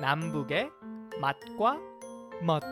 남북의 맛과 멋.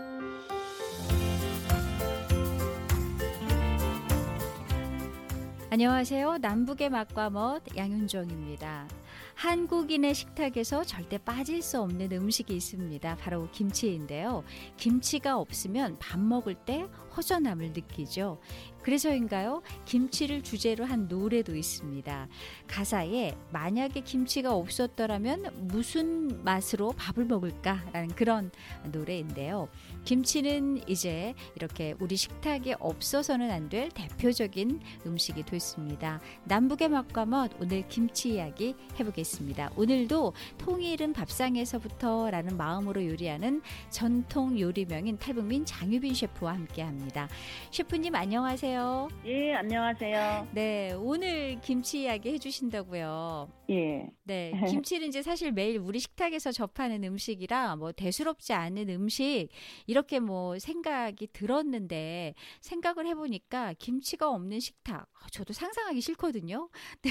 안녕하세요. 남북의 맛과 멋 양윤정입니다. 한국인의 식탁에서 절대 빠질 수 없는 음식이 있습니다. 바로 김치인데요. 김치가 없으면 밥 먹을 때 허전함을 느끼죠. 그래서인가요? 김치를 주제로 한 노래도 있습니다. 가사에 만약에 김치가 없었더라면 무슨 맛으로 밥을 먹을까라는 그런 노래인데요. 김치는 이제 이렇게 우리 식탁에 없어서는 안 될 대표적인 음식이 됐습니다. 남북의 맛과 멋, 오늘 김치 이야기 해보겠습니다. 오늘도 통일은 밥상에서부터 라는 마음으로 요리하는 전통 요리명인 탈북민 장유빈 셰프와 함께합니다. 셰프님 안녕하세요. 예, 안녕하세요. 네, 오늘 김치 이야기 해주신다고요. 예. 네, 김치는 이제 사실 매일 우리 식탁에서 접하는 음식이라 뭐 대수롭지 않은 음식 이렇게 뭐 생각이 들었는데 생각을 해보니까 김치가 없는 식탁 저도 상상하기 싫거든요. 네,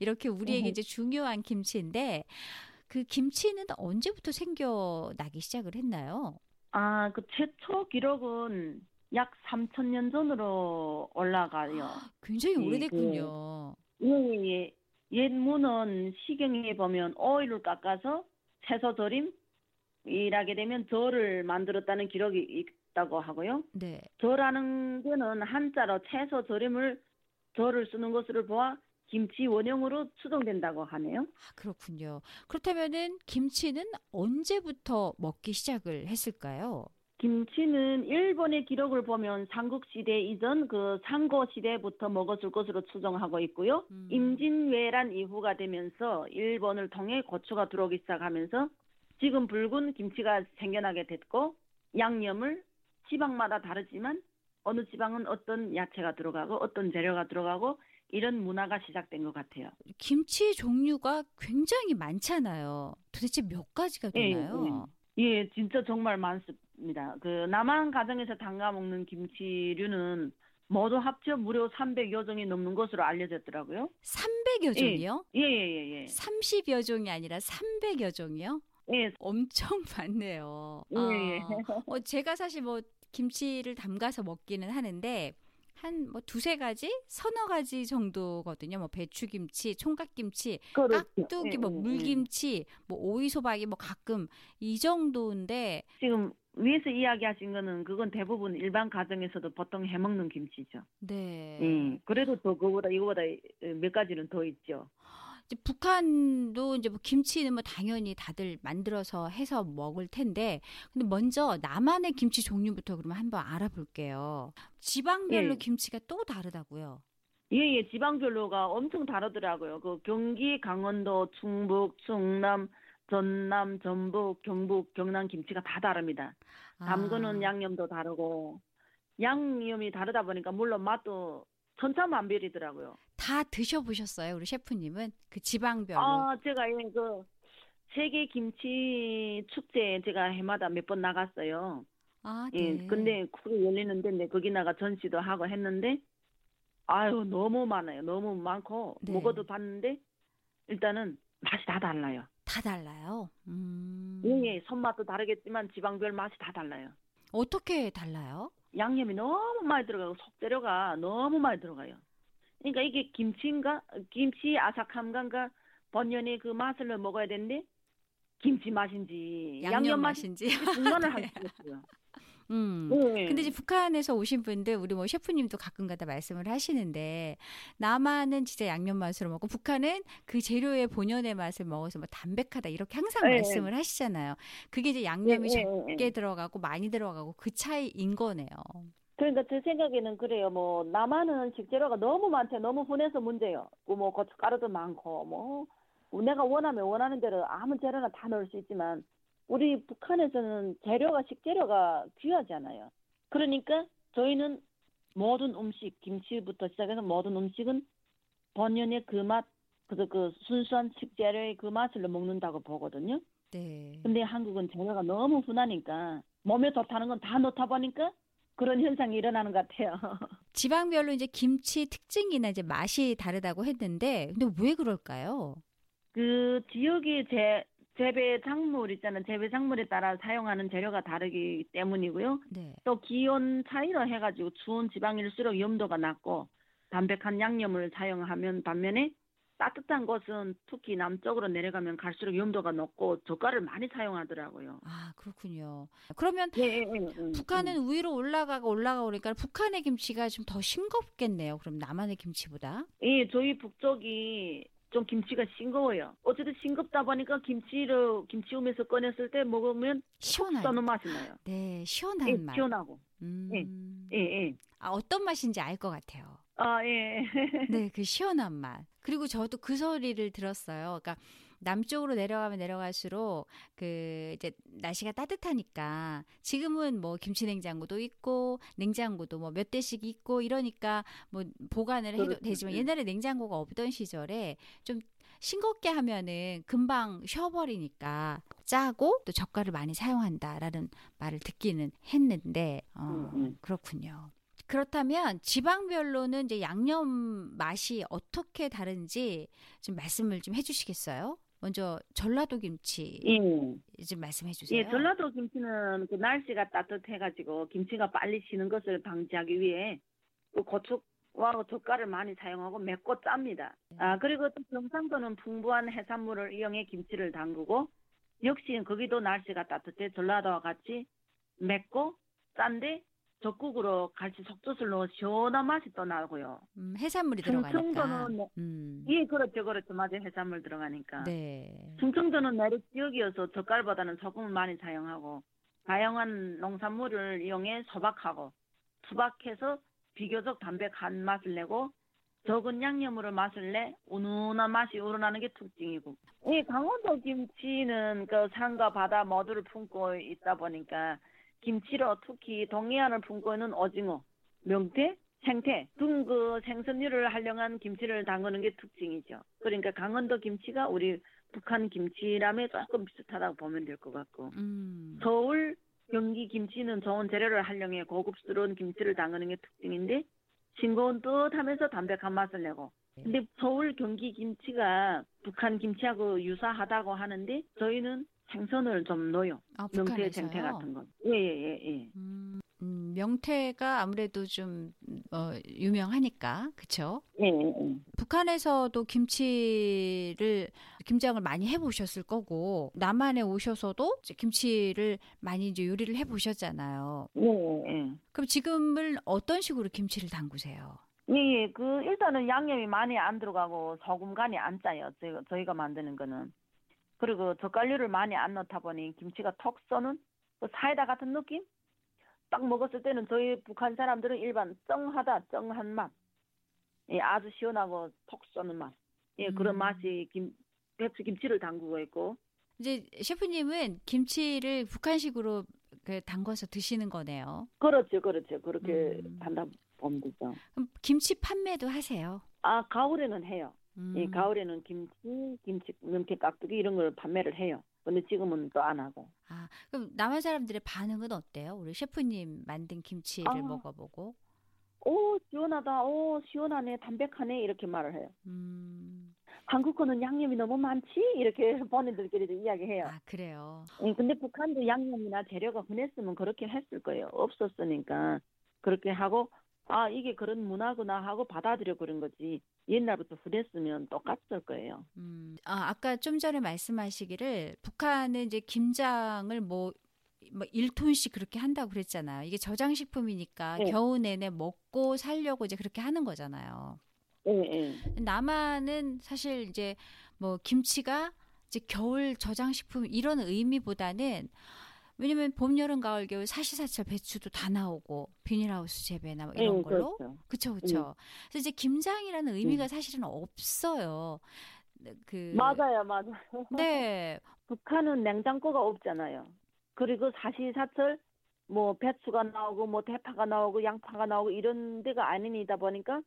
이렇게 우리에게 이제 중요한 김치인데 그 김치는 언제부터 생겨나기 시작을 했나요? 아, 그 최초 기록은 약 3,000년 전으로 올라가요. 아, 굉장히 오래됐군요. 예. 옛 무는 시경에 보면 오일을 깎아서 채소 절임이라게 되면 절을 만들었다는 기록이 있다고 하고요. 네. 절하는 거는 한자로 채소 절임을 절을 쓰는 것을 보아 김치 원형으로 추정된다고 하네요. 아, 그렇군요. 그렇다면은 김치는 언제부터 먹기 시작을 했을까요? 김치는 일본의 기록을 보면 삼국시대 이전 그 상고시대부터 먹었을 것으로 추정하고 있고요. 임진왜란 이후가 되면서 일본을 통해 고추가 들어오기 시작하면서 지금 붉은 김치가 생겨나게 됐고 양념을 지방마다 다르지만 어느 지방은 어떤 야채가 들어가고 어떤 재료가 들어가고 이런 문화가 시작된 것 같아요. 김치 종류가 굉장히 많잖아요. 도대체 몇 가지가 되나요? 예, 진짜 정말 많습니다. 그 남한 가정에서 담가 먹는 김치류는 모두 합쳐 무려 300여 종이 넘는 것으로 알려졌더라고요. 300여 종이요? 예. 30여 종이 아니라 300여 종이요? 예. 엄청 많네요. 예. 제가 사실 뭐 김치를 담가서 먹기는 하는데 한 뭐 두세 가지, 서너 가지 정도거든요. 뭐 배추김치, 총각김치, 그렇죠. 깍두기, 뭐 물김치, 뭐 오이소박이, 뭐 가끔 이 정도인데 지금 위에서 이야기하신 거는 그건 대부분 일반 가정에서도 보통 해먹는 김치죠. 네. 그래도 더 그거보다 이거보다 몇 가지는 더 있죠. 이제 북한도 이제 뭐 김치는 뭐 당연히 다들 만들어서 해서 먹을 텐데, 근데 먼저 남한의 김치 종류부터 그러면 한번 알아볼게요. 지방별로 김치가 또 다르다고요? 예, 지방별로가 엄청 다르더라고요. 그 경기, 강원도, 충북, 충남, 전남, 전북, 경북, 경남 김치가 다 다릅니다. 담그는 양념도 다르고 양념이 다르다 보니까 물론 맛도 천차만별이더라고요. 다 드셔보셨어요, 우리 셰프님은? 그 지방별로. 아, 제가 그 세계 김치 축제에 제가 해마다 몇 번 나갔어요. 아, 네. 예, 근데 그게 열리는데 거기 나가 전시도 하고 했는데 아유, 너무 많아요. 너무 많고 네. 먹어도 봤는데 일단은 맛이 다 달라요. 다 달라요? 예, 손맛도 다르겠지만 지방별 맛이 다 달라요. 어떻게 달라요? 양념이 너무 많이 들어가고 속재료가 너무 많이 들어가요. 그러니까 이게 김치인가? 김치 아삭함간가 본연의 그 맛을 먹어야 되는데 김치 맛인지 양념 맛인지 분간을 하고 있어요. 네. 근데 이제 북한에서 오신 분들 우리 뭐 셰프님도 가끔가다 말씀을 하시는데 남한은 진짜 양념 맛으로 먹고 북한은 그 재료의 본연의 맛을 먹어서 뭐 담백하다 이렇게 항상 말씀을 하시잖아요. 그게 이제 양념이 적게 들어가고 많이 들어가고 그 차이인 거네요. 그러니까 제 생각에는 그래요. 뭐 남한은 식재료가 너무 많대 너무 분해서 문제예요. 뭐 고춧가루도 많고 뭐 내가 원하면 원하는 대로 아무 재료나 다 넣을 수 있지만 우리 북한에서는 재료가 식재료가 귀하잖아요. 그러니까 저희는 모든 음식, 김치부터 시작해서 모든 음식은 본연의 그 맛, 그래서 그 순수한 식재료의 그 맛을 먹는다고 보거든요. 네. 근데 한국은 재료가 너무 흔하니까 몸에 좋다는 건 다 넣다 보니까 그런 현상이 일어나는 것 같아요. 지방별로 이제 김치 특징이나 이제 맛이 다르다고 했는데, 근데 왜 그럴까요? 그 지역이 재배 작물 있잖아요. 재배 작물에 따라 사용하는 재료가 다르기 때문이고요. 네. 또 기온 차이로 해가지고 추운 지방일수록 염도가 낮고 담백한 양념을 사용하면 반면에 따뜻한 곳은 특히 남쪽으로 내려가면 갈수록 염도가 높고 젓갈을 많이 사용하더라고요. 아, 그렇군요. 그러면 북한은 위로 올라가니까 북한의 김치가 좀 더 싱겁겠네요. 그럼 남한의 김치보다. 예, 저희 북쪽이 좀 김치가 싱거워요. 어쨌든 싱겁다 보니까 김치우면서 꺼냈을 때 먹으면 시원한 맛이 나요. 네, 시원한 예, 맛. 시원하고. 예. 아, 어떤 맛인지 알 것 같아요. 아, 예. 네, 그 시원한 맛. 그리고 저도 그 소리를 들었어요. 그러니까 남쪽으로 내려가면 내려갈수록 그 이제 날씨가 따뜻하니까 지금은 뭐 김치냉장고도 있고 냉장고도 뭐 몇 대씩 있고 이러니까 뭐 보관을 해도 되지만 옛날에 냉장고가 없던 시절에 좀 싱겁게 하면은 금방 쉬어버리니까 짜고 또 젓갈을 많이 사용한다라는 말을 듣기는 했는데 그렇군요. 그렇다면 지방별로는 이제 양념 맛이 어떻게 다른지 좀 말씀을 좀 해주시겠어요? 먼저 전라도 김치 좀 말씀해 주세요. 예, 전라도 김치는 그 날씨가 따뜻해가지고 김치가 빨리 시는 것을 방지하기 위해 그 고춧가루와 젓갈을 많이 사용하고 맵고 짭니다. 아, 그리고 또 경상도는 풍부한 해산물을 이용해 김치를 담그고 역시 거기도 날씨가 따뜻해 전라도와 같이 맵고 짠데 적국으로 같이 속젓을 넣어 시원한 맛이 또 나고요. 해산물이 들어가니까. 예, 그렇죠. 맞아요. 해산물 들어가니까. 네. 충청도는 내륙 지역이어서 젓갈보다는 소금을 많이 사용하고 다양한 농산물을 이용해 소박하고 투박해서 비교적 담백한 맛을 내고 적은 양념으로 맛을 내 은은한 맛이 우러나는 게 특징이고. 이 강원도 김치는 그 산과 바다 모두를 품고 있다 보니까 김치로 특히 동해안을 품고 있는 오징어, 명태, 생태 등 그 생선류를 활용한 김치를 담그는 게 특징이죠. 그러니까 강원도 김치가 우리 북한 김치라면 조금 비슷하다고 보면 될 것 같고 서울, 경기 김치는 좋은 재료를 활용해 고급스러운 김치를 담그는 게 특징인데 싱거운 듯하면서 담백한 맛을 내고 근데 서울, 경기 김치가 북한 김치하고 유사하다고 하는데 저희는 생선을 좀 넣어요. 아, 명태, 생태 같은 건. 예. 명태가 아무래도 좀 유명하니까, 그렇죠? 예. 북한에서도 김장을 많이 해보셨을 거고 남한에 오셔서도 이제 김치를 많이 이제 요리를 해보셨잖아요. 예. 그럼 지금은 어떤 식으로 김치를 담그세요? 예. 그 일단은 양념이 많이 안 들어가고 소금 간이 안 짜요. 저희가 만드는 거는. 그리고 젓갈류를 많이 안 넣다 보니 김치가 톡 쏘는 그 사이다 같은 느낌? 딱 먹었을 때는 저희 북한 사람들은 일반 쩡한 맛. 예, 아주 시원하고 톡 쏘는 맛. 예, 그런 맛이 김치를 담그고 있고. 이제 셰프님은 김치를 북한식으로 담궈서 드시는 거네요. 그렇죠. 그렇게 담다 보면 되죠. 그럼 김치 판매도 하세요? 아, 가을에는 해요. 예, 가을에는 김치, 명태 깍두기 이런 걸 판매를 해요. 근데 지금은 또 안 하고. 아, 그럼 남한 사람들의 반응은 어때요? 우리 셰프님 만든 김치를 먹어보고. 오, 시원하다. 오, 시원하네. 담백하네. 이렇게 말을 해요. 한국 거는 양념이 너무 많지? 이렇게 본인들끼리도 이야기해요. 아, 그래요? 예, 근데 북한도 양념이나 재료가 흔했으면 그렇게 했을 거예요. 없었으니까. 그렇게 하고. 아, 이게 그런 문화구나 하고 받아들여 그런 거지. 옛날부터 그랬으면 똑같을 거예요. 아까 좀 전에 말씀하시기를 북한은 이제 김장을 뭐 1톤씩 그렇게 한다고 그랬잖아요. 이게 저장식품이니까 겨우 내내 먹고 살려고 이제 그렇게 하는 거잖아요. 남한은 사실 이제 뭐 김치가 이제 겨울 저장식품 이런 의미보다는 왜냐면 봄, 여름, 가을, 겨울 사시사철 배추도 다 나오고 비닐하우스 재배나 뭐 이런 걸로 그렇죠. 그래서 이제 김장이라는 의미가 사실은 없어요. 맞아요. 네, 북한은 냉장고가 없잖아요. 그리고 사시사철 뭐 배추가 나오고 뭐 대파가 나오고 양파가 나오고 이런 데가 아니다 보니까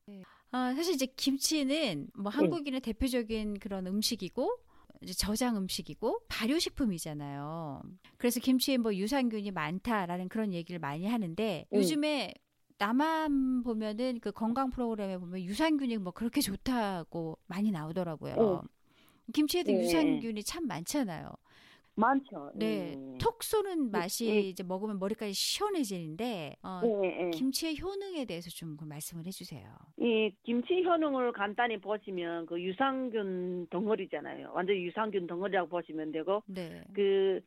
사실 이제 김치는 뭐 한국인의 대표적인 그런 음식이고. 이제 저장 음식이고 발효식품이잖아요. 그래서 김치에 뭐 유산균이 많다라는 그런 얘기를 많이 하는데 요즘에 나만 보면은 그 건강 프로그램에 보면 유산균이 뭐 그렇게 좋다고 많이 나오더라고요. 김치에도 네. 유산균이 참 많잖아요. 많죠. 네, 톡 쏘는 맛이 이제 먹으면 머리까지 시원해지는데 김치의 효능에 대해서 좀 말씀을 해주세요. 이 김치 효능을 간단히 보시면 그 유산균 덩어리잖아요. 완전 유산균 덩어리라고 보시면 되고 그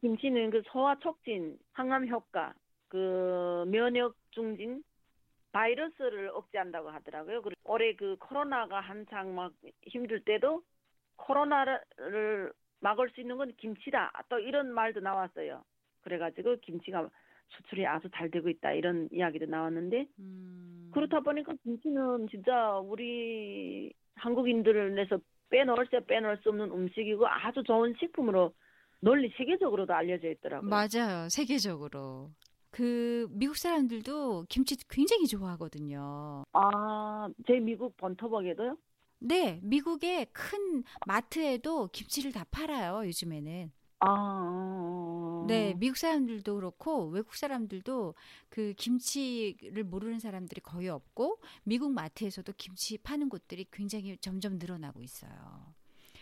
김치는 그 소화 촉진, 항암 효과, 그 면역 증진, 바이러스를 억제한다고 하더라고요. 그리고 올해 그 코로나가 한창 막 힘들 때도 코로나를 막을 수 있는 건 김치다. 또 이런 말도 나왔어요. 그래가지고 김치가 수출이 아주 잘 되고 있다. 이런 이야기도 나왔는데 그렇다 보니까 김치는 진짜 우리 한국인들에서 빼놓을 수 없는 음식이고 아주 좋은 식품으로 널리 세계적으로도 알려져 있더라고요. 맞아요. 세계적으로. 그 미국 사람들도 김치 굉장히 좋아하거든요. 아, 제 미국 본토벅에도요? 네, 미국의 큰 마트에도 김치를 다 팔아요, 요즘에는. 아. 네, 미국 사람들도 그렇고 외국 사람들도 그 김치를 모르는 사람들이 거의 없고 미국 마트에서도 김치 파는 곳들이 굉장히 점점 늘어나고 있어요.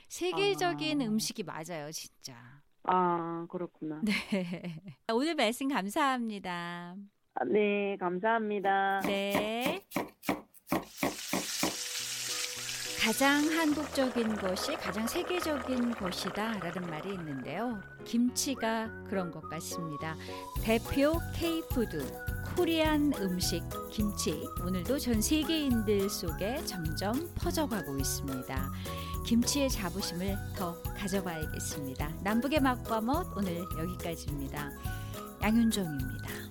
세계적인 음식이 맞아요, 진짜. 아, 그렇구나. 네. 오늘 말씀 감사합니다. 네, 감사합니다. 네. 가장 한국적인 것이 가장 세계적인 것이다 라는 말이 있는데요. 김치가 그런 것 같습니다. 대표 K푸드, 코리안 음식, 김치. 오늘도 전 세계인들 속에 점점 퍼져가고 있습니다. 김치의 자부심을 더 가져봐야겠습니다. 남북의 맛과 멋 오늘 여기까지입니다. 양윤종입니다.